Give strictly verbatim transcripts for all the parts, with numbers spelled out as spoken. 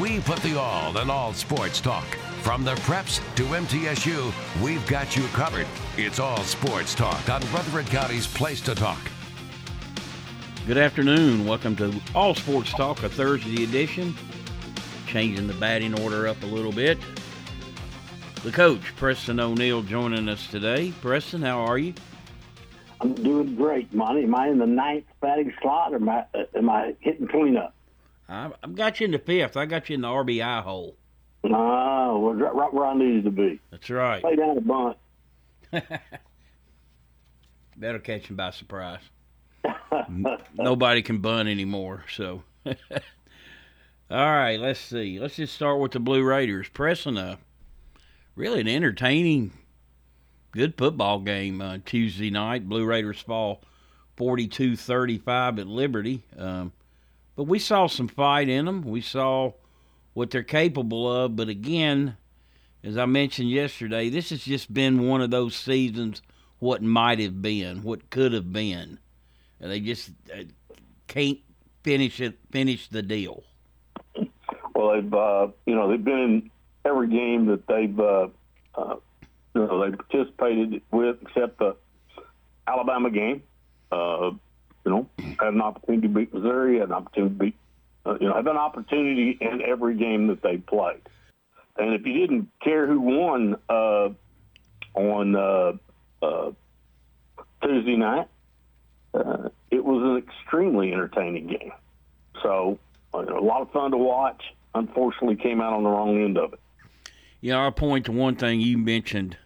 We put the all in all sports talk. From the preps to M T S U, we've got you covered. It's all sports talk on Rutherford County's Place to Talk. Good afternoon. Welcome to All Sports Talk, a Thursday edition. Changing the batting order up a little bit. The coach, Preston O'Neill, joining us today. Preston, how are you? I'm doing great, Monty. Am I in the ninth batting slot, or am I, uh, am I hitting cleanup? I've, I've got you in the fifth. I got you in the R B I hole. No, we're right where I needed to be. That's right. Play down a bunt. Better catch him by surprise. Nobody can bun anymore, so. All right, let's see. Let's just start with the Blue Raiders. Pressing a really an entertaining, good football game uh, Tuesday night. Blue Raiders fall forty-two thirty-five at Liberty. Um, but we saw some fight in them. We saw what they're capable of. But again, as I mentioned yesterday, this has just been one of those seasons, what might have been, what could have been. And they just uh, can't finish it. Finish the deal. Well, they've uh, you know they've been in every game that they've uh, uh, you know they participated with, except the Alabama game. Uh, you know, had an opportunity to beat Missouri, had an opportunity to beat uh, you know had an opportunity in every game that they played. And if you didn't care who won uh, on uh, uh, Tuesday night. Uh, it was an extremely entertaining game. So, you know, a lot of fun to watch. Unfortunately, came out on the wrong end of it. Yeah, I'll point to one thing you mentioned.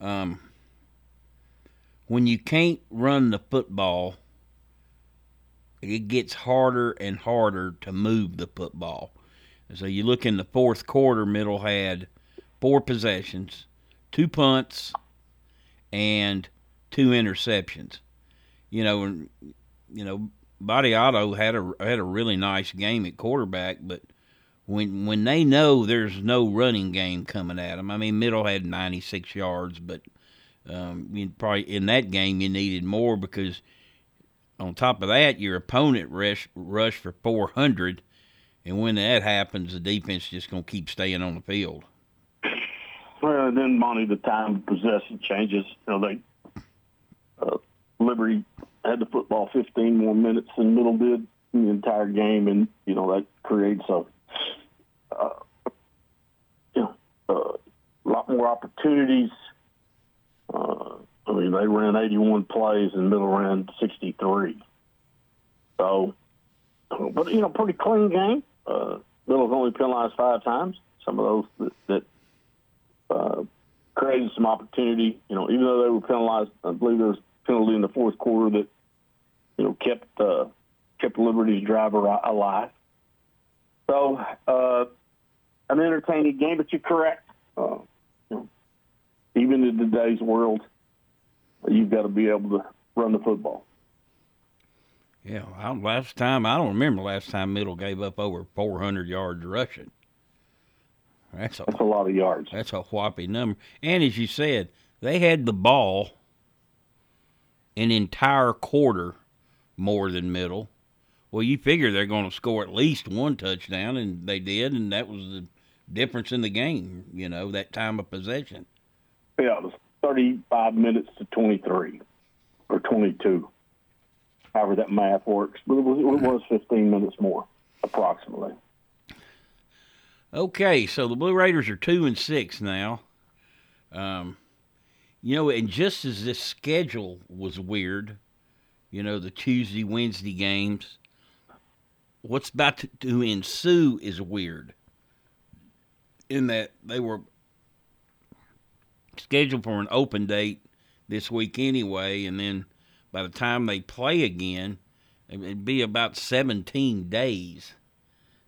Um, when you can't run the football, it gets harder and harder to move the football. And so you look in the fourth quarter, Middle had four possessions, two punts, and two interceptions. You know, you know, Badiato had a had a really nice game at quarterback, but when when they know there's no running game coming at them, I mean, Middle had ninety-six yards, but um, you probably in that game you needed more because on top of that your opponent rush rushed for four hundred, and when that happens, the defense just gonna keep staying on the field. Well, and then Monty, the time of possession changes. You know, they. Uh, Liberty had the football fifteen more minutes than Middle did in the entire game, and you know that creates a uh, you know, a lot more opportunities. Uh, I mean, they ran eighty-one plays, and Middle ran sixty-three. So, but you know, pretty clean game. Uh, Middle's only penalized five times. Some of those that. that uh, created some opportunity. You know, even though they were penalized, I believe there was. Penalty in the fourth quarter that you know kept uh, kept Liberty's driver alive. So uh, an entertaining game, but you're correct. Uh, you know, even in today's world, you've got to be able to run the football. Yeah, I, last time I don't remember last time Middle gave up over four hundred yards rushing. That's a, that's a lot of yards. That's a whopping number. And as you said, they had the ball. An entire quarter more than Middle. Well, you figure they're going to score at least one touchdown, and they did, and that was the difference in the game, you know, that time of possession. Yeah, it was thirty-five minutes to twenty-three or twenty-two, however that math works. But it was, it was fifteen minutes more, approximately. Okay, so the Blue Raiders are two and six now. Um, You know, and just as this schedule was weird, you know, the Tuesday, Wednesday games, what's about to, to ensue is weird in that they were scheduled for an open date this week anyway, and then by the time they play again, it'd be about seventeen days.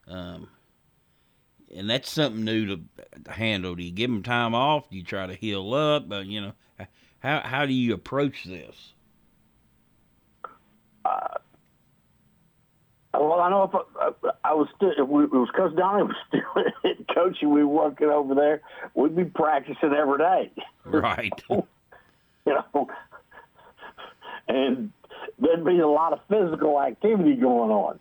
Um, and that's something new to, to handle. Do you give them time off? Do you try to heal up? Uh, you know, how how do you approach this? Uh, well, I know if I, I was still, if we, it was Coach Donnie was still coaching, we were working over there, we'd be practicing every day. Right. You know, and there'd be a lot of physical activity going on.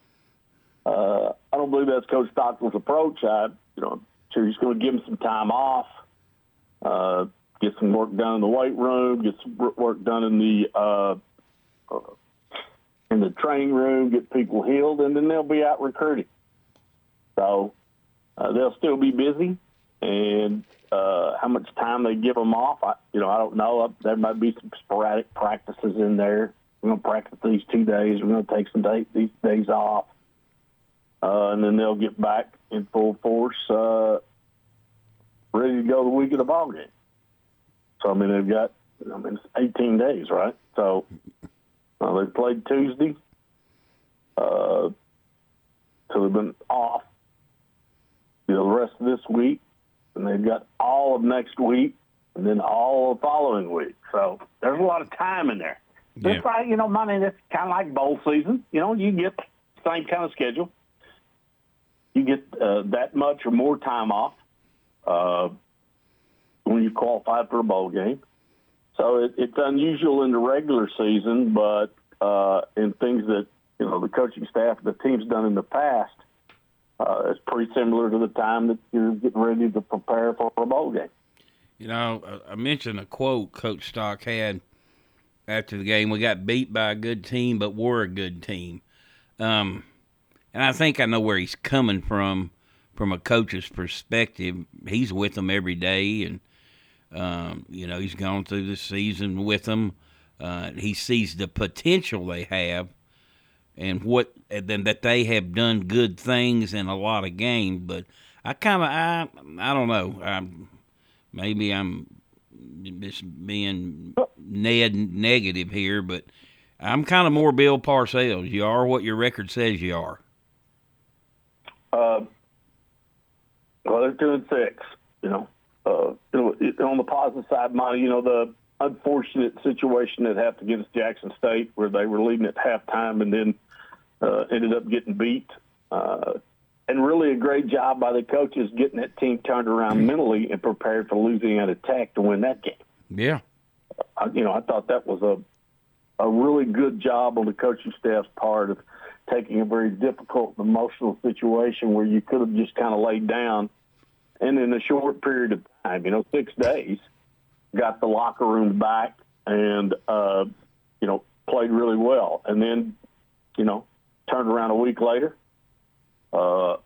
Uh, I don't believe that's Coach Stockwell's approach. I, you know, I'm sure he's going to give him some time off, uh, get some work done in the weight room, get some work done in the uh, uh, in the training room, get people healed, and then they'll be out recruiting. So uh, they'll still be busy, and uh, how much time they give them off, I, you know, I don't know. There might be some sporadic practices in there. We're going to practice these two days. We're going to take some day, these days off. Uh, and then they'll get back in full force, uh, ready to go the week of the ball game. So, I mean, they've got, I mean, it's eighteen days, right? So, uh, they played Tuesday. Uh, so they've been off, you know, the rest of this week. And they've got all of next week and then all of the following week. So, there's a lot of time in there. Yeah. It's like, you know, money, that's kind of like bowl season. You know, you get the same kind of schedule. You get uh, that much or more time off uh, when you qualify for a bowl game. So it, it's unusual in the regular season, but uh, in things that, you know, the coaching staff, the team's done in the past, uh, it's pretty similar to the time that you're getting ready to prepare for a bowl game. You know, I mentioned a quote Coach Stock had after the game. We got beat by a good team, but we're a good team. Um And I think I know where he's coming from, from a coach's perspective. He's with them every day, and, um, you know, he's gone through the season with them. Uh, he sees the potential they have and what and then that they have done good things in a lot of games. But I kind of, I I don't know, I'm, maybe I'm just being neg- negative here, but I'm kind of more Bill Parcells. You are what your record says you are. Uh, well, they're two and six, you know. Uh, you know, on the positive side, Monty, you know, the unfortunate situation that happened against Jackson State where they were leading at halftime and then uh, ended up getting beat. Uh, and really a great job by the coaches getting that team turned around mm-hmm. mentally and prepared for Louisiana Tech to win that game. Yeah. I, you know, I thought that was a, a really good job on the coaching staff's part of taking a very difficult emotional situation where you could have just kind of laid down, and in a short period of time, you know, six days, got the locker room back and, uh, you know, played really well. And then, you know, turned around a week later uh,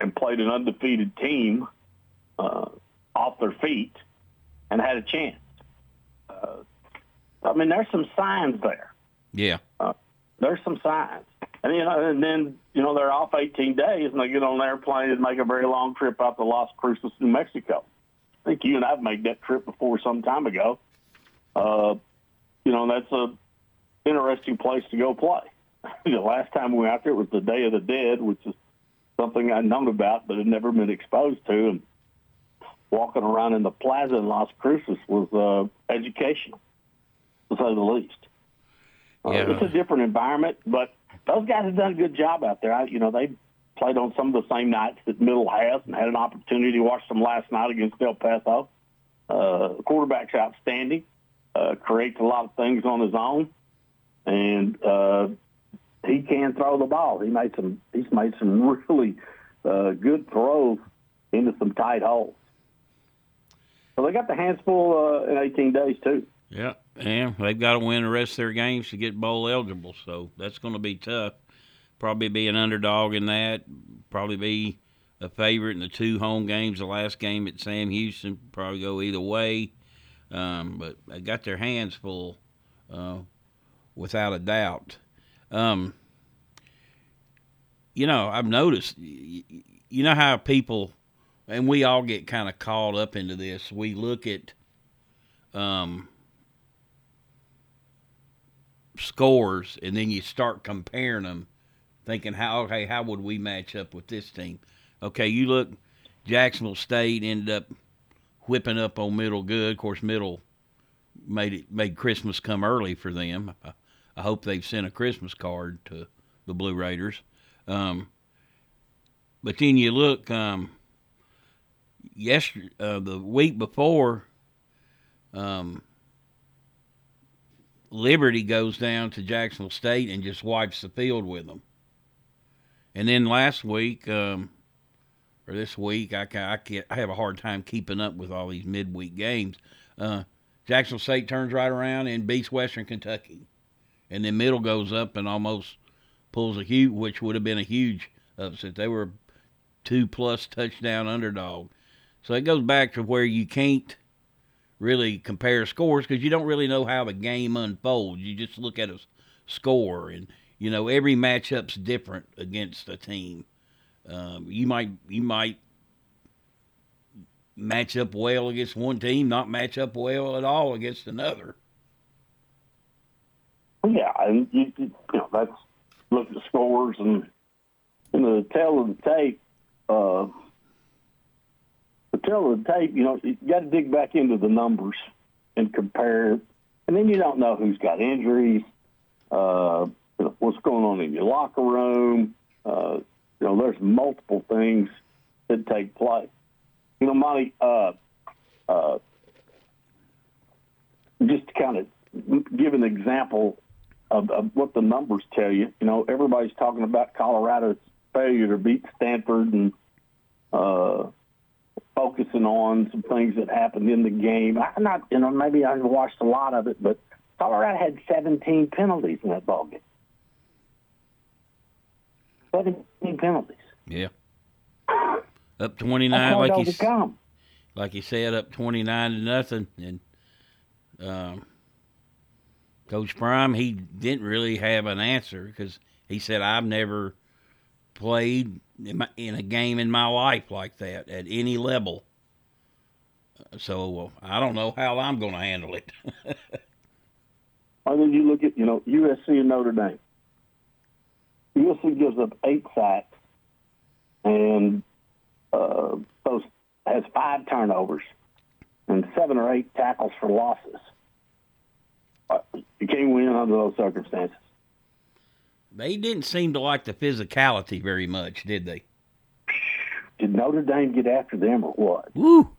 and played an undefeated team uh, off their feet and had a chance. Uh, I mean, there's some signs there. Yeah. Uh, there's some signs. And, you know, and then, you know, they're off eighteen days, and they get on an airplane and make a very long trip out to Las Cruces, New Mexico. I think you and I have made that trip before some time ago. Uh, you know, that's a interesting place to go play. The last time we were out there, it was the Day of the Dead, which is something I'd known about but had never been exposed to. And walking around in the plaza in Las Cruces was uh, educational, to say the least. Uh, yeah. It's a different environment, but those guys have done a good job out there. I, you know, they played on some of the same nights that Middle has and had an opportunity to watch them last night against El Paso. Uh, the quarterback's outstanding, uh, creates a lot of things on his own, and uh, he can throw the ball. He made some. He's made some really uh, good throws into some tight holes. So they got the hands full uh, in eighteen days, too. Yeah, and they've got to win the rest of their games to get bowl eligible, so that's going to be tough. Probably be an underdog in that, probably be a favorite in the two home games, the last game at Sam Houston, probably go either way. um, but they got their hands full, uh, without a doubt. Um, you know, I've noticed, you know how people, and we all get kind of caught up into this. We look at um, scores, and then you start comparing them, thinking, how okay, how would we match up with this team? Okay, you look, Jacksonville State ended up whipping up on Middle good. Of course, Middle made it made Christmas come early for them. I, I hope they've sent a Christmas card to the Blue Raiders. Um, but then you look, um, yesterday, uh, the week before, um, Liberty goes down to Jacksonville State and just wipes the field with them. And then last week, um, or this week, I, I, can't, I have a hard time keeping up with all these midweek games. Uh, Jacksonville State turns right around and beats Western Kentucky. And then Middle goes up and almost pulls a huge, which would have been a huge upset. They were a two-plus touchdown underdog. So it goes back to where you can't really compare scores because you don't really know how the game unfolds. You just look at a score, and, you know, every matchup's different against a team. Um, you might you might match up well against one team, not match up well at all against another. Yeah, you, you, you know, that's look at scores and in the tail of the tape. Uh, the tail of the tape, you know, you got to dig back into the numbers and compare, and then you don't know who's got injuries, uh, what's going on in your locker room. Uh, you know, there's multiple things that take place. You know, Monty, uh, uh, just to kind of give an example of, of what the numbers tell you. You know, everybody's talking about Colorado's failure to beat Stanford and uh, focusing on some things that happened in the game. I'm not, you know, maybe I watched a lot of it, but Colorado had seventeen penalties in that ballgame. seventeen penalties. Yeah. Up twenty-nine, like you, like you said, up twenty-nine to nothing. And um, Coach Prime, he didn't really have an answer because he said, I've never played in, my, in a game in my life like that at any level. So well, I don't know how I'm going to handle it. And then you look at, you know, U S C and Notre Dame. U S C gives up eight sacks and uh, both has five turnovers and seven or eight tackles for losses. Uh, you can't win under those circumstances. They didn't seem to like the physicality very much, did they? Did Notre Dame get after them or what? Woo!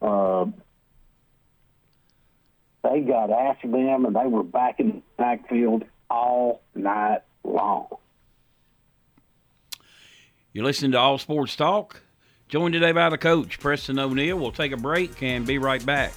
Uh, they got after them, and they were back in the backfield all night long. You're listening to All Sports Talk, joined today by the coach, Preston O'Neill. We'll take a break and be right back.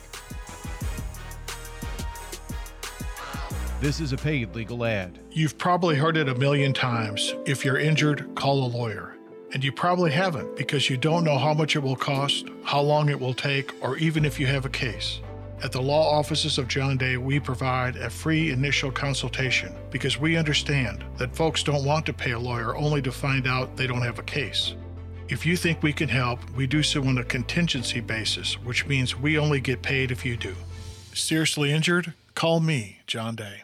This is a paid legal ad. You've probably heard it a million times. If you're injured, call a lawyer. And you probably haven't because you don't know how much it will cost, how long it will take, or even if you have a case. At the law offices of John Day, we provide a free initial consultation because we understand that folks don't want to pay a lawyer only to find out they don't have a case. If you think we can help, we do so on a contingency basis, which means we only get paid if you do. Seriously injured? Call me, John Day.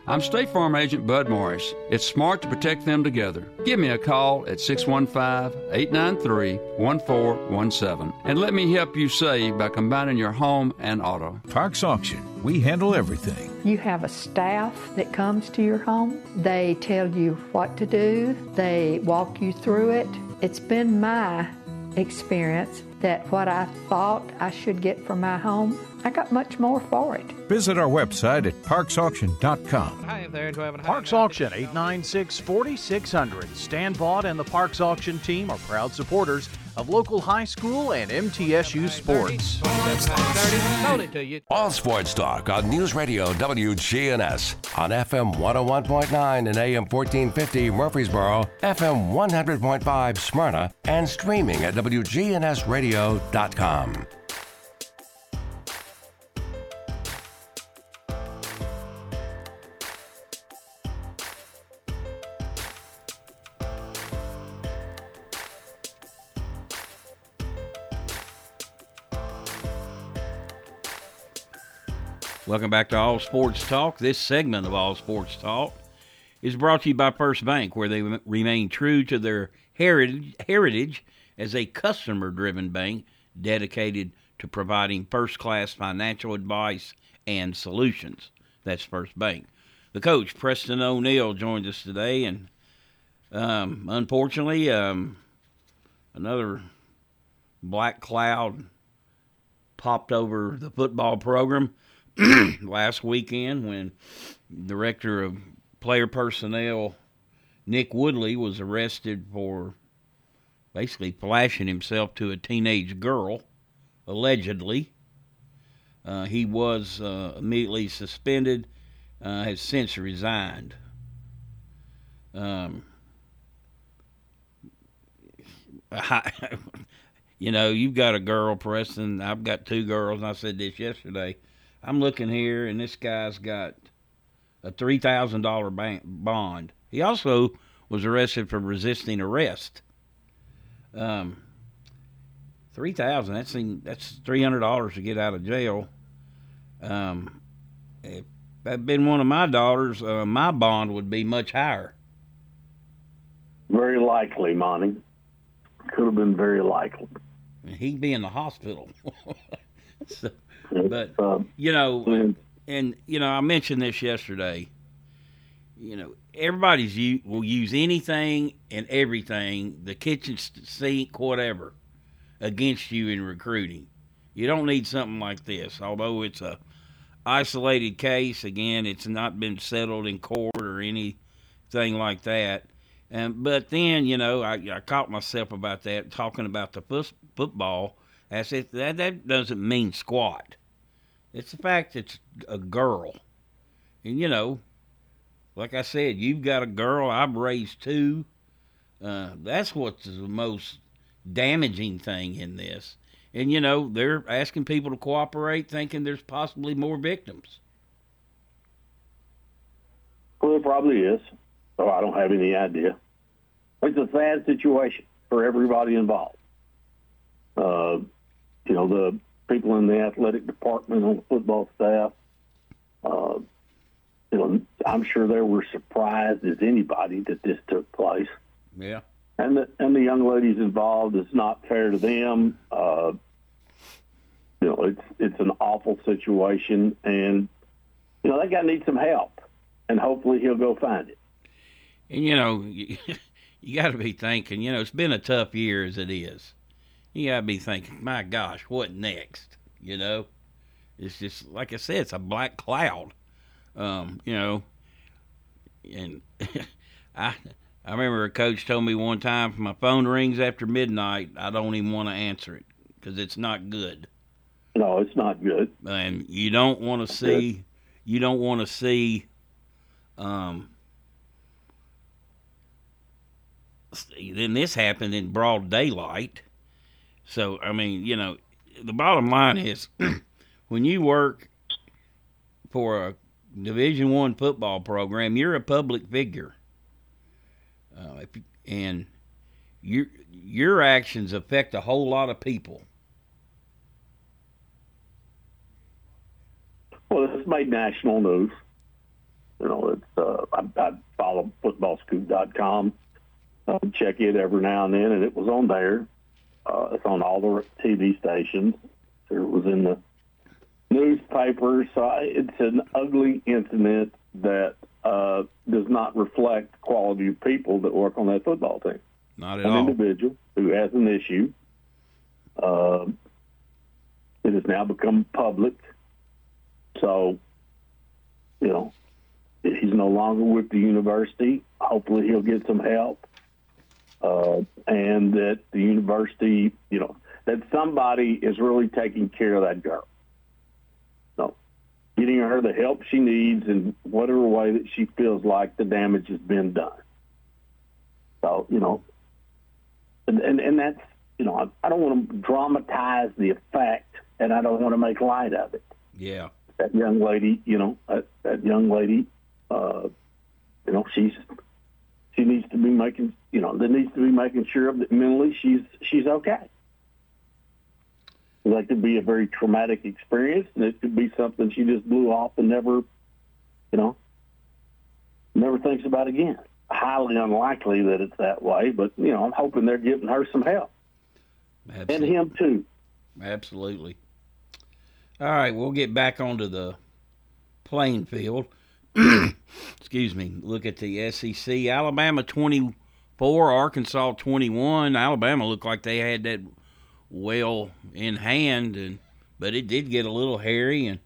I'm State Farm Agent Bud Morris. It's smart to protect them together. Give me a call at six one five, eight nine three, one four one seven and let me help you save by combining your home and auto. Parks Auction. We handle everything. You have a staff that comes to your home. They tell you what to do. They walk you through it. It's been my experience that what I thought I should get for my home, I got much more for it. Visit our website at parks auction dot com. Hi there, Parks Auction, eight nine six, four six zero zero. Stan Vaught and the Parks Auction team are proud supporters of local high school and M T S U sports. All sports talk on News Radio W G N S on F M one oh one point nine and A M fourteen fifty Murfreesboro, F M one hundred point five Smyrna, and streaming at W G N S radio dot com. Welcome back to All Sports Talk. This segment of All Sports Talk is brought to you by First Bank, where they remain true to their heritage, heritage as a customer-driven bank dedicated to providing first-class financial advice and solutions. That's First Bank. The coach, Preston O'Neill, joins us today, and um, unfortunately, um, another black cloud popped over the football program last weekend when Director of Player Personnel Nick Woodley was arrested for basically flashing himself to a teenage girl, allegedly. Uh, he was uh, immediately suspended, uh, has since resigned. Um, I, you know, you've got a girl, Preston. I've got two girls, and I said this yesterday. I'm looking here, and this guy's got a three thousand dollars bond. He also was arrested for resisting arrest. Um, three thousand dollars, that seemed, that's three hundred dollars to get out of jail. Um, if that had been one of my daughters, uh, my bond would be much higher. Very likely, Monty. Could have been very likely. And he'd be in the hospital. so, But, you know, and, you know, I mentioned this yesterday, you know, everybody's u- will use anything and everything, the kitchen sink, whatever, against you in recruiting. You don't need something like this. Although it's a isolated case, again, it's not been settled in court or anything like that. And, but then, you know, I, I caught myself about that, talking about the f- football. I said, that, that doesn't mean squat. It's the fact it's a girl. And, you know, like I said, you've got a girl. I've raised two. Uh, that's what's the most damaging thing in this. And, you know, they're asking people to cooperate, thinking there's possibly more victims. Well, it probably is. So I don't have any idea. It's a sad situation for everybody involved. Uh, you know, the people in the athletic department on the football staff, uh, you know, I'm sure they were surprised as anybody that this took place. Yeah. And the, and the young ladies involved, it's not fair to them. Uh, you know, it's it's an awful situation. And, you know, that guy needs some help. And hopefully he'll go find it. And, you know, you, you got to be thinking, you know, it's been a tough year as it is. You got to be thinking, my gosh, what next? You know, it's just, like I said, it's a black cloud, um, you know. And I I remember a coach told me one time, if my phone rings after midnight, I don't even want to answer it because it's not good. No, it's not good. And you don't want to see, you don't want to see, um, then this happened in broad daylight. So, I mean, you know, the bottom line is when you work for a Division I football program, you're a public figure. Uh, if you, and your, your actions affect a whole lot of people. Well, this made national news. You know, it's uh, I, I follow football scoop dot com. I check it every now and then, and it was on there. Uh, it's on all the T V stations. It was in the newspaper. So I, it's an ugly incident that uh, does not reflect the quality of people that work on that football team. Not at all. An individual who has an issue. Uh, it has now become public. So, you know, he's no longer with the university. Hopefully he'll get some help. Uh, and that the university, you know, that somebody is really taking care of that girl. So getting her the help she needs in whatever way that she feels like the damage has been done. So, you know, and, and, and that's, you know, I, I don't want to dramatize the effect, and I don't want to make light of it. Yeah. That young lady, you know, that, that young lady, uh, you know, she's... She needs to be making, you know, there needs to be making sure that mentally she's she's okay. That could be a very traumatic experience, and it could be something she just blew off and never, you know, never thinks about again. Highly unlikely that it's that way, but you know, I'm hoping they're giving her some help, absolutely. And him too. Absolutely. All right, we'll get back onto the playing field. Excuse me. Look at the S E C. Alabama twenty-four, Arkansas twenty-one. Alabama looked like they had that well in hand, and but it did get a little hairy. And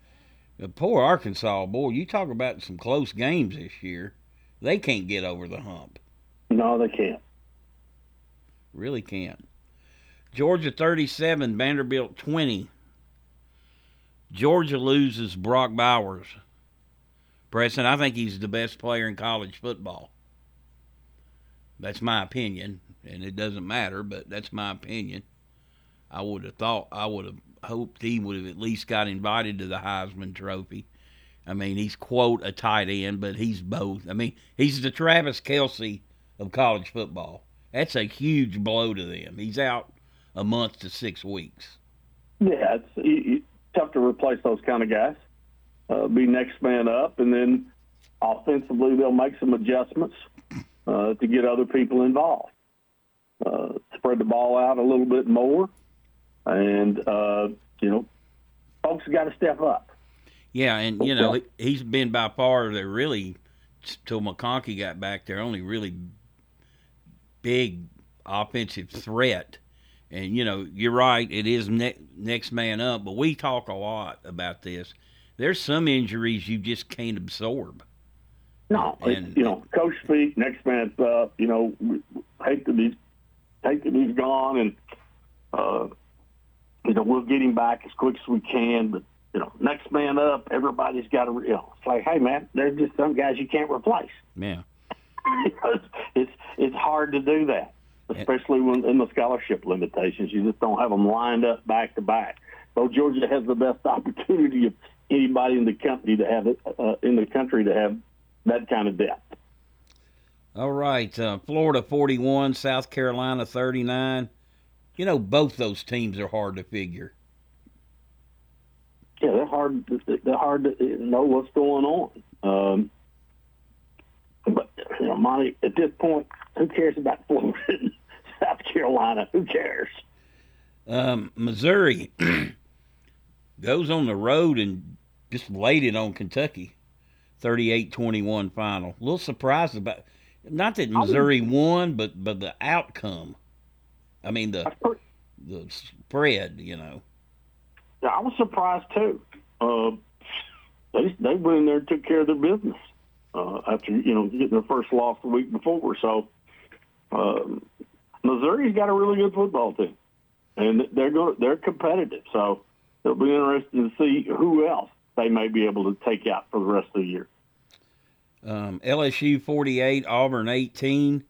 uh, poor Arkansas, boy, you talk about some close games this year. They can't get over the hump. No, they can't. Really can't. Georgia thirty-seven, Vanderbilt twenty. Georgia loses Brock Bowers. Preston, I think he's the best player in college football. That's my opinion, and it doesn't matter, but that's my opinion. I would have thought, I would have hoped he would have at least got invited to the Heisman Trophy. I mean, he's, quote, a tight end, but he's both. I mean, he's the Travis Kelce of college football. That's a huge blow to them. He's out a month to six weeks. Yeah, it's, it's tough to replace those kind of guys. Uh, be next man up, and then offensively they'll make some adjustments uh, to get other people involved. Uh, spread the ball out a little bit more, and, uh, you know, folks have got to step up. Yeah, and, you know, he, he's been by far the really, till McConkey got back there, only really big offensive threat. And, you know, you're right, it is ne- next man up, but we talk a lot about this. There's some injuries you just can't absorb. No, and, you know, coach speak, next man up. You know, hate that he's hate that he's gone, and uh, you know we'll get him back as quick as we can. But you know, next man up. Everybody's got to. You know, it's like, hey man, there's just some guys you can't replace. Yeah, it's, it's it's hard to do that, especially when in the scholarship limitations. You just don't have them lined up back to back. So Georgia has the best opportunity of anybody in the company to have it, uh, in the country to have that kind of depth. All right, uh, Florida forty-one, South Carolina thirty-nine. You know, both those teams are hard to figure. Yeah, they're hard. They're hard to know what's going on. Um, but you know, Monty, at this point, who cares about Florida and South Carolina? Who cares? Um, Missouri. Goes on the road and just laid it on Kentucky, thirty-eight twenty-one final. A little surprised about, not that Missouri won, but but the outcome. I mean, the the spread, you know. Yeah, I was surprised, too. Uh, they, they went in there and took care of their business uh, after, you know, getting their first loss the week before. So, uh, Missouri's got a really good football team, and they're go, they're competitive, so. It'll be interesting to see who else they may be able to take out for the rest of the year. Um, L S U forty-eight, Auburn eighteen.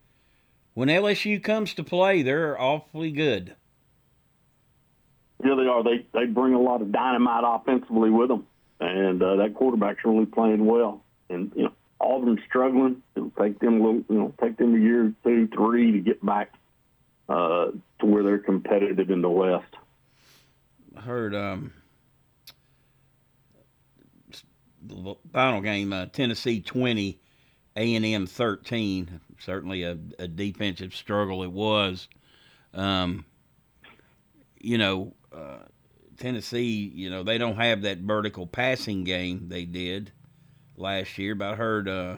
When L S U comes to play, they're awfully good. Yeah, they are. They they bring a lot of dynamite offensively with them, and uh, that quarterback's really playing well. And you know, Auburn's struggling. It'll take them a little, you know, take them a year, two, three to get back uh, to where they're competitive in the West. I heard um, the final game, uh, Tennessee twenty, A and M thirteen. Certainly a, a defensive struggle it was. Um, you know, uh, Tennessee, you know, they don't have that vertical passing game they did last year. But I heard uh,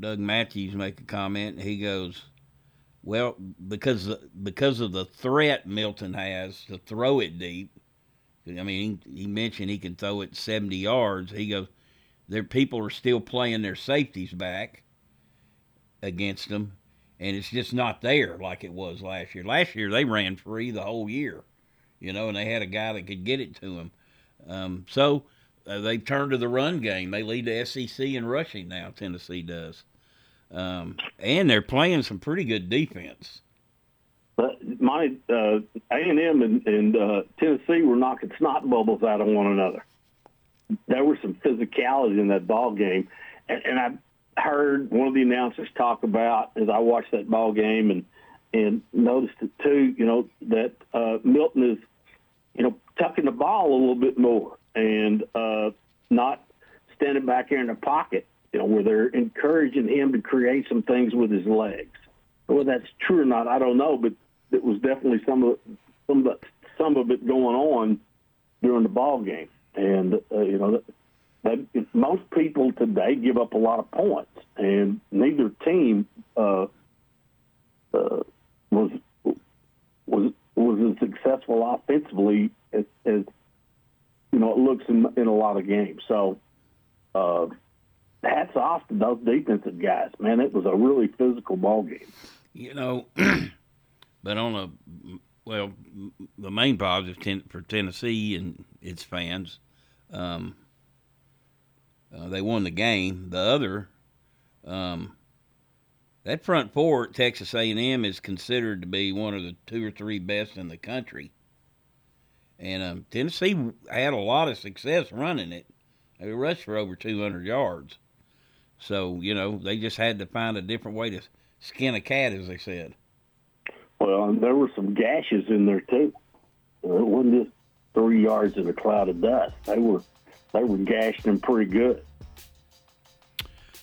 Doug Matthews make a comment, and he goes, well, because because of the threat Milton has to throw it deep, I mean, he, he mentioned he can throw it seventy yards. He goes, their people are still playing their safeties back against them, and it's just not there like it was last year. Last year they ran free the whole year, you know, and they had a guy that could get it to them. Um, so uh, they've turned to the run game. They lead the S E C in rushing now, Tennessee does. Um, and they're playing some pretty good defense. But my uh, A and M and, and uh, Tennessee were knocking snot bubbles out of one another. There was some physicality in that ball game, and, and I heard one of the announcers talk about as I watched that ball game and and noticed it too. You know that uh, Milton is, you know, tucking the ball a little bit more and uh, not standing back here in the pocket. You know, where they're encouraging him to create some things with his legs. Whether that's true or not, I don't know, but it was definitely some of some of, some of it going on during the ball game. And uh, you know, that, that, most people today give up a lot of points, and neither team uh, uh, was was was as successful offensively as, as you know it looks in, in a lot of games. So. Uh, Hats off to those defensive guys, man. It was a really physical ball game. You know, but on a well, the main positive ten, for Tennessee and its fans, um, uh, they won the game. The other, um, that front four at Texas A and M is considered to be one of the two or three best in the country, and um, Tennessee had a lot of success running it. They rushed for over two hundred yards. So, you know, they just had to find a different way to skin a cat, as they said. Well, and there were some gashes in there, too. It wasn't just three yards in a cloud of dust. They were they were gashed in pretty good.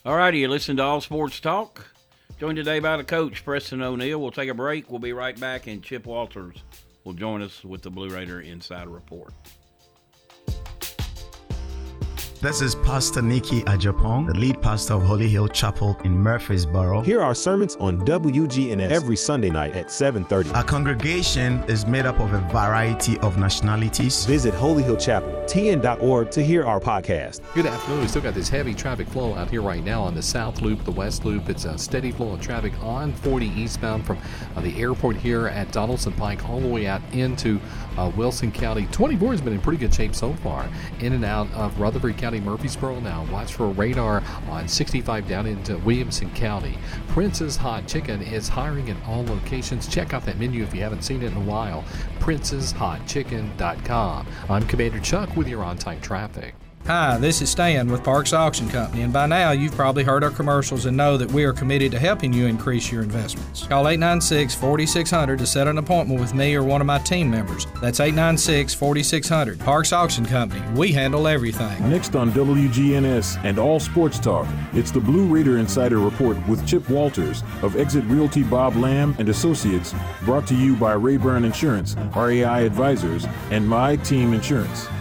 All righty, you listen to All Sports Talk. Joined today by the coach, Preston O'Neill. We'll take a break. We'll be right back, and Chip Walters will join us with the Blue Raider Insider Report. This is Pastor Nikki Ajapong, the lead pastor of Holy Hill Chapel in Murfreesboro. Here are sermons on W G N S every Sunday night at seven thirty. Our congregation is made up of a variety of nationalities. Visit Holy Hill Chapel, T N dot org, to hear our podcast. Good afternoon. We still got this heavy traffic flow out here right now on the South Loop, the West Loop. It's a steady flow of traffic on forty eastbound from uh, the airport here at Donaldson Pike all the way out into uh, Wilson County. twenty-four has been in pretty good shape so far. In and out of Rutherford County. Murfreesboro now. Watch for radar on sixty-five down into Williamson County. Prince's Hot Chicken is hiring in all locations. Check out that menu if you haven't seen it in a while. Prince's Hot Chicken dot com. I'm Commander Chuck with your on-time traffic. Hi, this is Stan with Parks Auction Company, and by now you've probably heard our commercials and know that we are committed to helping you increase your investments. Call eight nine six, four six zero zero to set an appointment with me or one of my team members. That's eight nine six, four six zero zero. Parks Auction Company, we handle everything. Next on W G N S and All Sports Talk, it's the Blue Raider Insider Report with Chip Walters of Exit Realty Bob Lamb and Associates, brought to you by Rayburn Insurance, R A I Advisors, and My Team Insurance.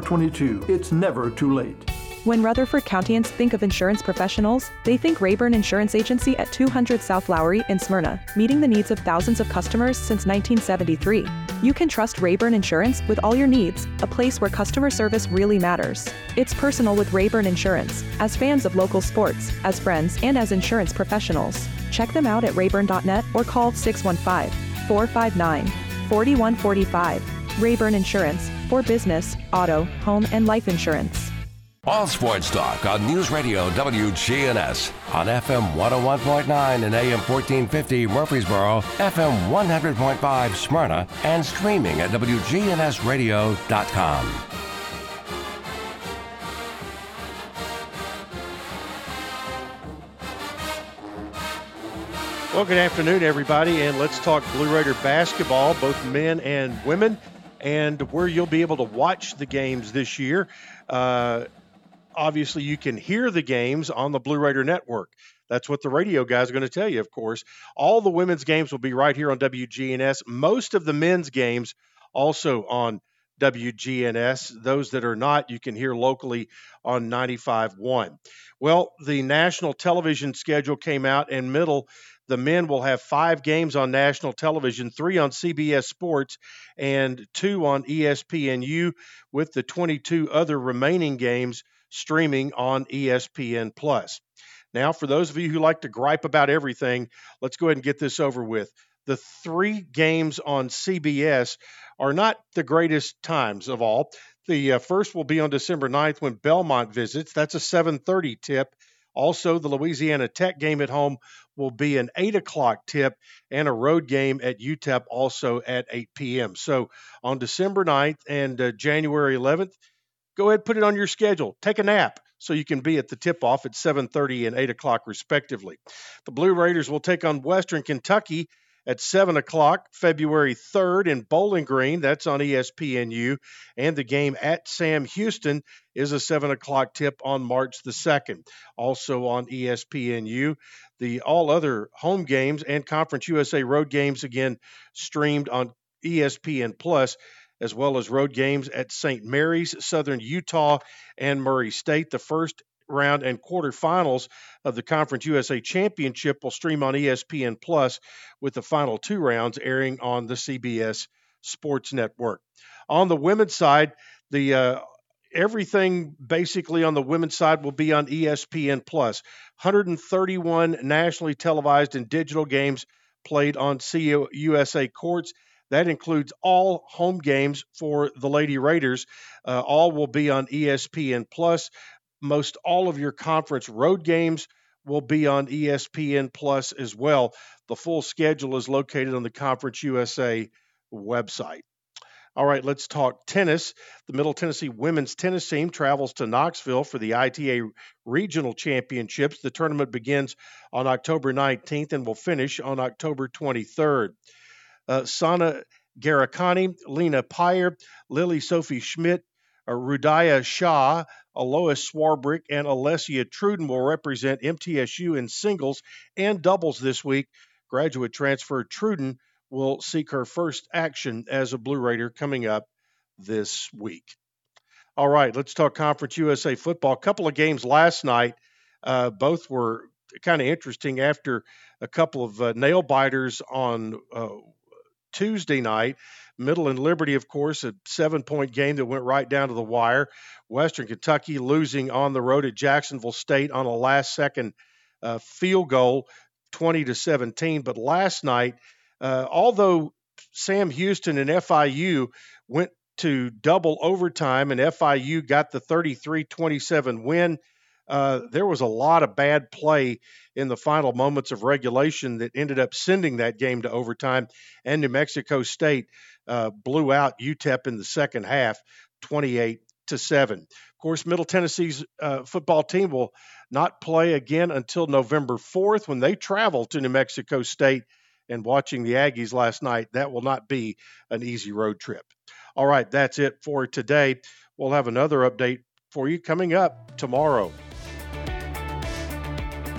two two. It's never too late. When Rutherford Countyans think of insurance professionals, they think Rayburn Insurance Agency at two hundred South Lowry in Smyrna, meeting the needs of thousands of customers since nineteen seventy-three. You can trust Rayburn Insurance with all your needs, a place where customer service really matters. It's personal with Rayburn Insurance, as fans of local sports, as friends, and as insurance professionals. Check them out at rayburn dot net or call six one five, four five nine, four one four five. Rayburn Insurance, for business, auto, home, and life insurance. All sports talk on News Radio W G N S on F M one oh one point nine and A M fourteen fifty Murfreesboro, F M one hundred point five Smyrna, and streaming at W G N S radio dot com. Well, good afternoon, everybody, and let's talk Blue Raider basketball, both men and women, and where you'll be able to watch the games this year. Uh, obviously, you can hear the games on the Blue Raider Network. That's what the radio guys are going to tell you, of course. All the women's games will be right here on W G N S. Most of the men's games also on W G N S. Those that are not, you can hear locally on ninety-five point one. Well, the national television schedule came out, and middle the men will have five games on national television, three on C B S Sports, and two on E S P N U, with the twenty-two other remaining games streaming on E S P N plus. Now, for those of you who like to gripe about everything, let's go ahead and get this over with. The three games on C B S are not the greatest times of all. The uh, first will be on December ninth when Belmont visits. That's a seven thirty tip. Also, the Louisiana Tech game at home will be an eight o'clock tip, and a road game at U T E P also at eight p.m. So on December ninth and uh, January eleventh, go ahead, put it on your schedule. Take a nap so you can be at the tip-off at seven thirty and eight o'clock respectively. The Blue Raiders will take on Western Kentucky at seven o'clock, February third in Bowling Green. That's on E S P N U. And the game at Sam Houston is a seven o'clock tip on March the second, also on E S P N U. The all other home games and Conference U S A road games, again, streamed on E S P N plus, as well as road games at Saint Mary's, Southern Utah, and Murray State. The first round and quarterfinals of the Conference U S A Championship will stream on E S P N plus, with the final two rounds airing on the C B S Sports Network. On the women's side, the uh, everything basically on the women's side will be on E S P N plus. one hundred thirty-one nationally televised and digital games played on C U S A courts. That includes all home games for the Lady Raiders. Uh, all will be on E S P N plus. Most all of your conference road games will be on E S P N plus as well. The full schedule is located on the Conference U S A website. All right, let's talk tennis. The Middle Tennessee women's tennis team travels to Knoxville for the I T A Regional Championships. The tournament begins on October nineteenth and will finish on October twenty-third. Uh, Sana Garakani, Lena Pyer, Lily Sophie Schmidt, Uh, Rudaya Shah, Alois Swarbrick, and Alessia Truden will represent M T S U in singles and doubles this week. Graduate transfer Truden will seek her first action as a Blue Raider coming up this week. All right, let's talk Conference U S A football. A couple of games last night. Uh, both were kind of interesting after a couple of uh, nail biters on uh, Tuesday night. Middle and Liberty, of course, a seven-point game that went right down to the wire. Western Kentucky losing on the road at Jacksonville State on a last-second uh, field goal, twenty to seventeen. But last night, uh, although Sam Houston and F I U went to double overtime and F I U got the thirty-three twenty-seven win, uh, there was a lot of bad play in the final moments of regulation that ended up sending that game to overtime, and New Mexico State Uh, blew out U T E P in the second half, twenty-eight to seven. Of course, Middle Tennessee's uh, football team will not play again until November fourth when they travel to New Mexico State. And watching the Aggies last night, that will not be an easy road trip. All right, that's it for today. We'll have another update for you coming up tomorrow.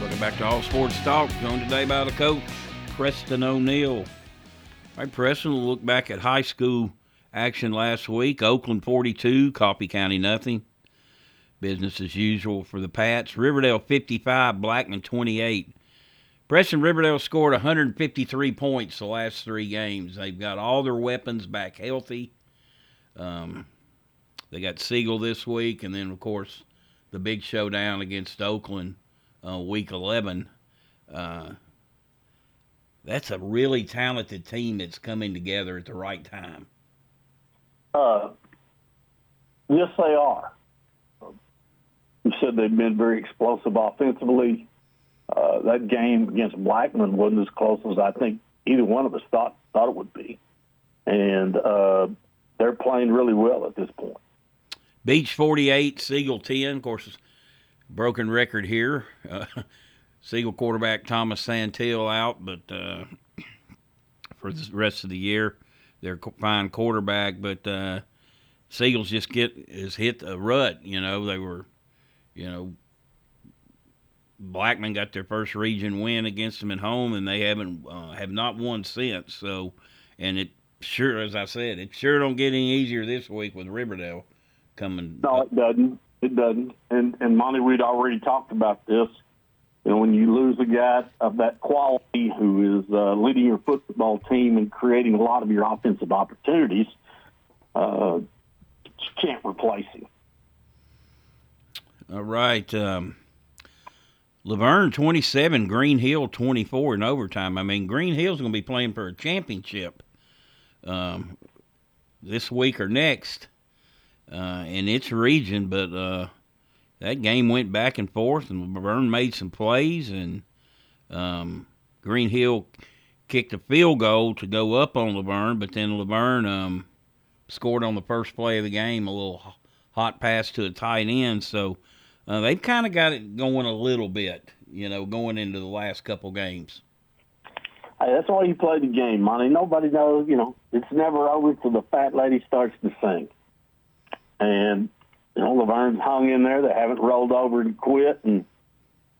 Welcome back to All Sports Talk. Joined today by the coach, Preston O'Neill. All right, Preston, we'll look back at high school action last week. Oakland forty-two, Coffee County nothing. Business as usual for the Pats. Riverdale fifty-five, Blackman twenty-eight. Preston, Riverdale scored one hundred fifty-three points the last three games. They've got all their weapons back healthy. Um, they got Siegel this week, and then, of course, the big showdown against Oakland. Uh, week eleven, uh, that's a really talented team that's coming together at the right time. Uh, yes, they are. You said they've been very explosive offensively. Uh, that game against Blackman wasn't as close as I think either one of us thought thought it would be. And uh, they're playing really well at this point. Beach forty-eight, Siegel ten, of course, broken record here. Uh, Siegel quarterback Thomas Santel out, but uh, for the rest of the year, they're fine quarterback. But uh, Siegel's just get is hit a rut. You know, they were, you know, Blackman got their first region win against them at home, and they haven't uh, have not won since. So, and it sure, as I said, it sure don't get any easier this week with Riverdale coming. No, it doesn't. It doesn't. And and Monty Reed already talked about this. You know, when you lose a guy of that quality who is uh, leading your football team and creating a lot of your offensive opportunities, uh, you can't replace him. All right. Um, Laverne twenty-seven, Green Hill twenty-four in overtime. I mean, Green Hill's going to be playing for a championship um, this week or next. Uh, in its region, but uh, that game went back and forth, and Laverne made some plays, and um, Green Hill kicked a field goal to go up on Laverne, but then Laverne um, scored on the first play of the game, a little hot pass to a tight end, so uh, they've kind of got it going a little bit, you know, going into the last couple games. Hey, that's why you play the game, Monty. Nobody knows, you know, it's never over until the fat lady starts to sing. And, you know, Laverne's hung in there. They haven't rolled over and quit, and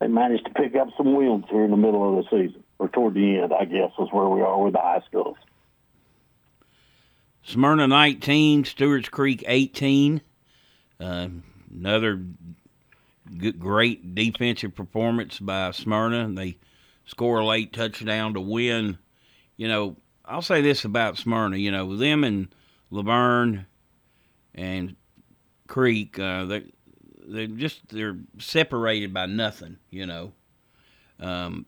they managed to pick up some wins here in the middle of the season, or toward the end, I guess, is where we are with the high schools. Smyrna nineteen, Stewart's Creek eighteen. Uh, another good, great defensive performance by Smyrna. They score a late touchdown to win. You know, I'll say this about Smyrna. You know, them and Laverne and Creek, uh, they they just they're separated by nothing, you know. Um,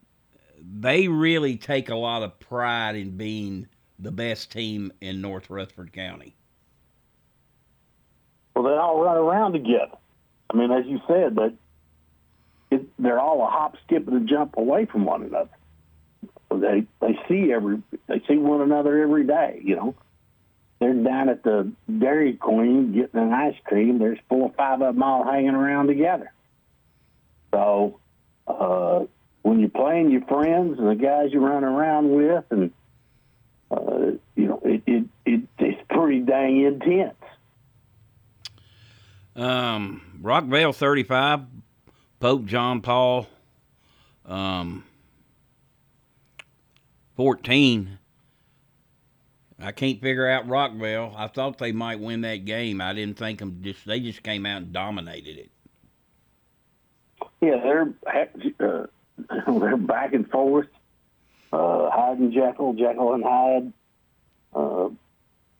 they really take a lot of pride in being the best team in North Rutherford County. Well, they all run around together. I mean, as you said, but it, they're all a hop, skip, and a jump away from one another. They they see every they see one another every day. You know, they're down at the Dairy Queen getting an ice cream. There's four or five of them all hanging around together. So uh, when you're playing your friends and the guys you run around with, and uh, you know, it, it it it's pretty dang intense. Um, Rockvale thirty-five, Pope John Paul um, fourteen. I can't figure out Rockvale. I thought they might win that game. I didn't think them just, they just came out and dominated it. Yeah, they're uh, they're back and forth. Uh, Hyde and Jekyll, Jekyll and Hyde uh,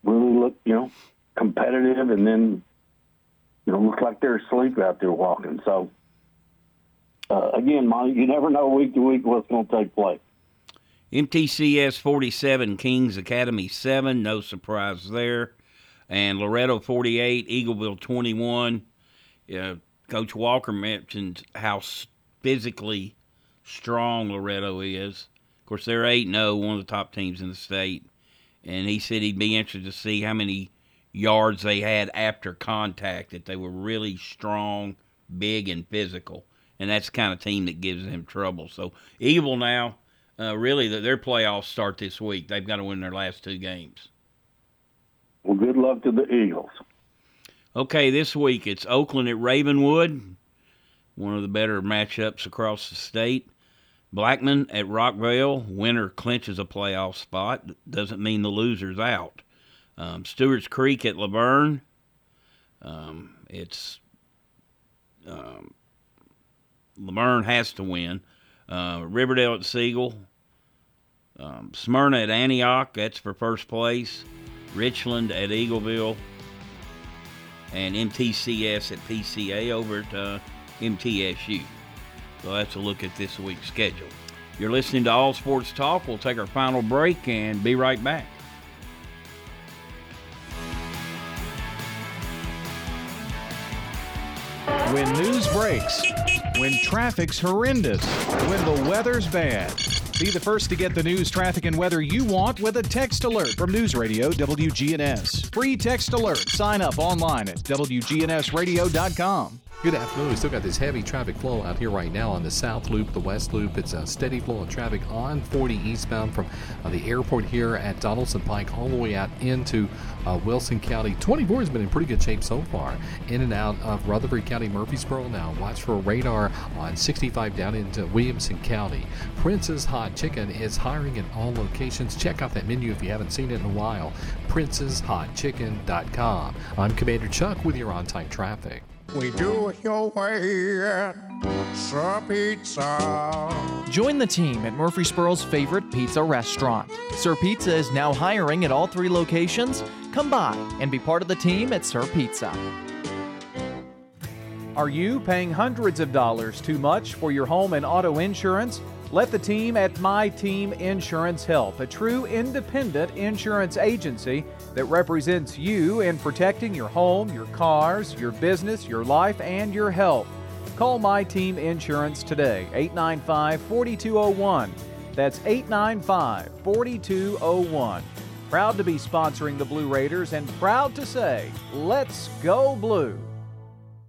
really look, you know, competitive, and then you know, looks like they're asleep out there walking. So, uh, again, Monty, you never know week to week what's going to take place. M T C S forty-seven, Kings Academy seven. No surprise there. And Loretto forty-eight, Eagleville twenty-one. Uh, Coach Walker mentioned how physically strong Loretto is. Of course, they're eight and oh, one of the top teams in the state. And he said he'd be interested to see how many yards they had after contact, that they were really strong, big, and physical. And that's the kind of team that gives them trouble. So, Evil now, uh, really, the, their playoffs start this week. They've got to win their last two games. Well, good luck to the Eagles. Okay, this week it's Oakland at Ravenwood, one of the better matchups across the state. Blackman at Rockvale. Winner clinches a playoff spot. Doesn't mean the loser's out. Um, Stewart's Creek at Laverne. Um, it's um, Laverne has to win. Uh, Riverdale at Siegel. Um, Smyrna at Antioch. That's for first place. Richland at Eagleville. And M T C S at P C A over at uh, M T S U. So that's a look at this week's schedule. You're listening to All Sports Talk. We'll take our final break and be right back. When news breaks, when traffic's horrendous, when the weather's bad, be the first to get the news, traffic, and weather you want with a text alert from News Radio W G N S. Free text alert. Sign up online at W G N S radio dot com. Good afternoon. We still got this heavy traffic flow out here right now on the South Loop, the West Loop. It's a steady flow of traffic on forty eastbound from uh, the airport here at Donaldson Pike all the way out into uh, Wilson County. twenty-four has been in pretty good shape so far. In and out of Rutherford County, Murfreesboro now. Watch for radar on sixty-five down into Williamson County. Prince's Hot Chicken is hiring in all locations. Check out that menu if you haven't seen it in a while. Prince's Hot Chicken dot com. I'm Commander Chuck with your on-time traffic. We do it your way at Sir Pizza. Join the team at Murfreesboro's favorite pizza restaurant. Sir Pizza is now hiring at all three locations. Come by and be part of the team at Sir Pizza. Are you paying hundreds of dollars too much for your home and auto insurance? Let the team at My Team Insurance help, a true independent insurance agency that represents you in protecting your home, your cars, your business, your life, and your health. Call My Team Insurance today, eight nine five, four two zero one. That's eight nine five, four two zero one. Proud to be sponsoring the Blue Raiders and proud to say, let's go Blue.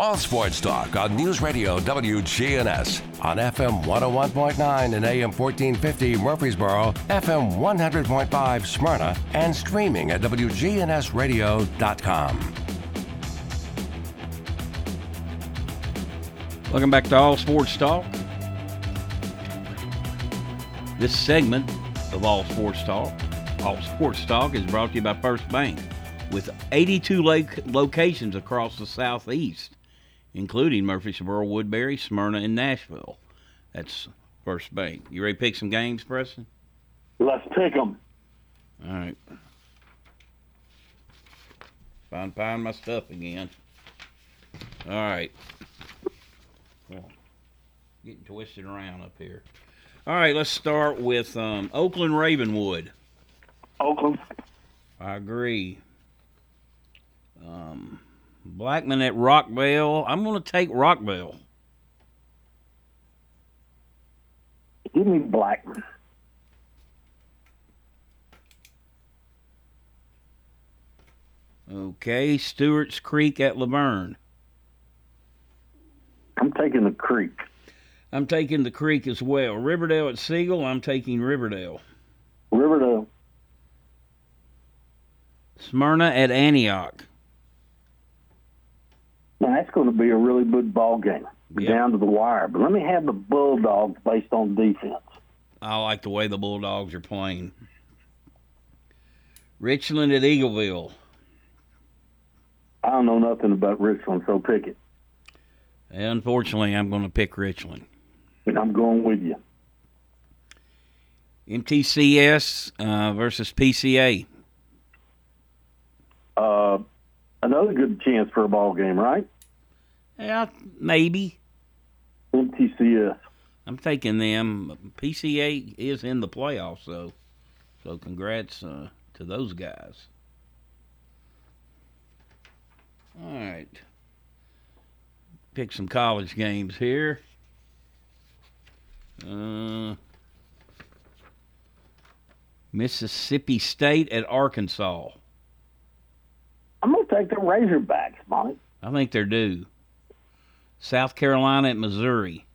All sports talk on News Radio W G N S on F M one oh one point nine and A M fourteen fifty Murfreesboro, F M one hundred point five Smyrna, and streaming at W G N S radio dot com. Welcome back to All Sports Talk. This segment of All Sports Talk, All Sports Talk, is brought to you by First Bank with eighty-two locations across the southeast. including Murfreesboro, Woodbury, Smyrna, and Nashville. That's First Bank. You ready to pick some games, Preston? Let's pick them. All right. Find, find my stuff again. All right. Well, getting twisted around up here. All right, let's start with um, Oakland Ravenwood. Oakland. I agree. Um, Blackman at Rockville. I'm going to take Rockville. Give me Blackman. Okay, Stewart's Creek at Laverne. I'm taking the Creek. I'm taking the Creek as well. Riverdale at Siegel, I'm taking Riverdale. Riverdale. Smyrna at Antioch. Now, that's going to be a really good ball game. Yep. Down to the wire. But let me have the Bulldogs based on defense. I like the way the Bulldogs are playing. Richland at Eagleville. I don't know nothing about Richland, so pick it. Unfortunately, I'm going to pick Richland. And I'm going with you. M T C S uh, versus P C A. Uh, another good chance for a ball game, right? Yeah, maybe. M T C S. I'm taking them. P C A is in the playoffs, though. So congrats uh, to those guys. All right. Pick some college games here. Uh, Mississippi State at Arkansas. I'm going to take the Razorbacks, Monty. I think they're due. South Carolina at Missouri.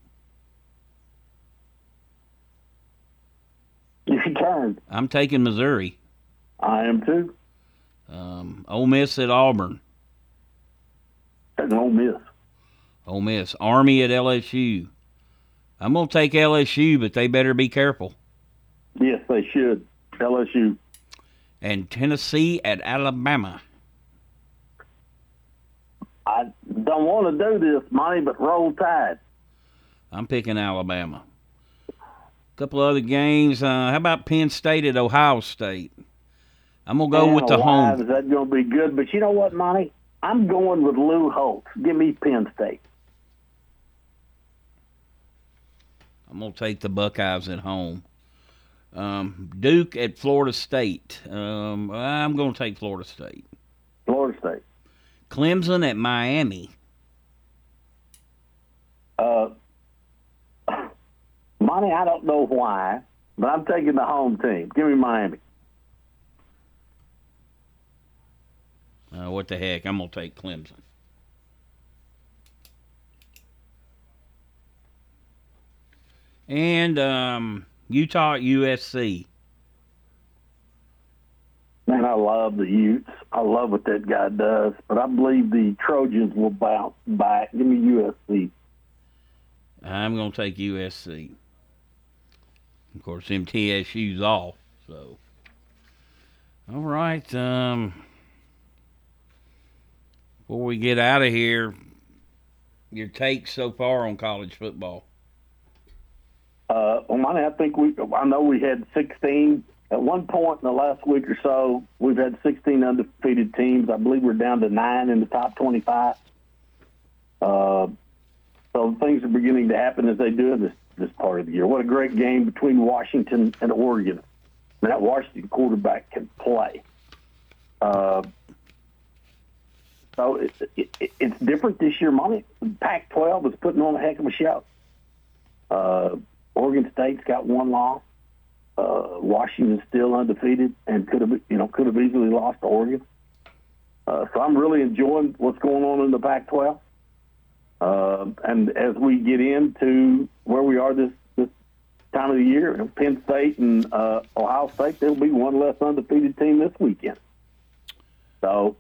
Your turn. I'm taking Missouri. I am too. Um, Ole Miss at Auburn. Taking Ole Miss. Ole Miss. Army at L S U. I'm going to take L S U, but they better be careful. Yes, they should. L S U. And Tennessee at Alabama. I don't want to do this, Monty, but roll tide. I'm picking Alabama. A couple other games. Uh, how about Penn State at Ohio State? I'm going to go Man, with the alive. home. Is that going to be good? But you know what, Monty? I'm going with Lou Holtz. Give me Penn State. I'm going to take the Buckeyes at home. Um, Duke at Florida State. Um, I'm going to take Florida State. Florida State. Clemson at Miami. Uh, Monty, I don't know why, but I'm taking the home team. Give me Miami. Uh, what the heck? I'm going to take Clemson. And um, Utah at U S C. Man, I love the Utes. I love what that guy does. But I believe the Trojans will bounce back. Give me U S C. I'm going to take U S C. Of course, M T S U's off. So, all right. Um, before we get out of here, your takes so far on college football? Uh, well, Monty, I think we. I know we had sixteen. At one point in the last week or so, we've had sixteen undefeated teams. I believe we're down to nine in the top twenty-five. Uh, so things are beginning to happen as they do in this, this part of the year. What a great game between Washington and Oregon. And that Washington quarterback can play. Uh, so it, it, it, it's different this year, Monty. Pac twelve is putting on a heck of a show. Uh, Oregon State's got one loss. Uh, Washington's still undefeated and could have, you know, could have easily lost to Oregon. Uh, so I'm really enjoying what's going on in the Pac twelve. Uh, and as we get into where we are this, this time of the year, Penn State and uh, Ohio State, there'll be one less undefeated team this weekend. So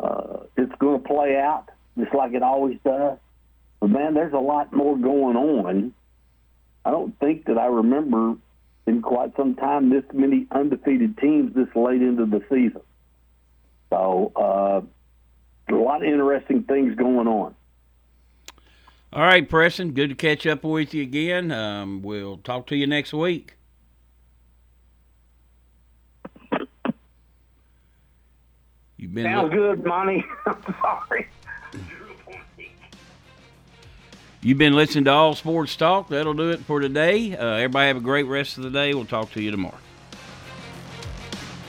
uh, it's going to play out just like it always does. But man, there's a lot more going on. I don't think that I remember in quite some time this many undefeated teams this late into the season. So uh, a lot of interesting things going on. All right, Preston, good to catch up with you again. Um, we'll talk to you next week. You've been Sounds li- good, Monty. I'm sorry. You've been listening to All Sports Talk. That'll do it for today. Uh, everybody have a great rest of the day. We'll talk to you tomorrow.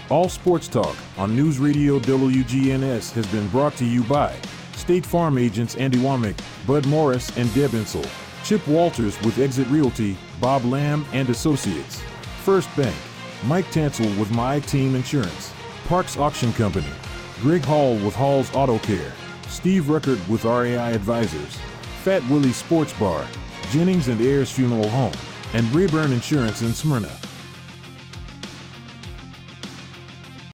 All Sports Talk on News Radio W G N S has been brought to you by State Farm agents Andy Womack, Bud Morris, and Deb Insel, Chip Walters with Exit Realty, Bob Lamb and Associates, First Bank, Mike Tansel with My Team Insurance, Parks Auction Company, Greg Hall with Hall's Auto Care, Steve Ruckert with R A I Advisors, Fat Willie Sports Bar, Jennings and Ayers Funeral Home, and Rayburn Insurance in Smyrna.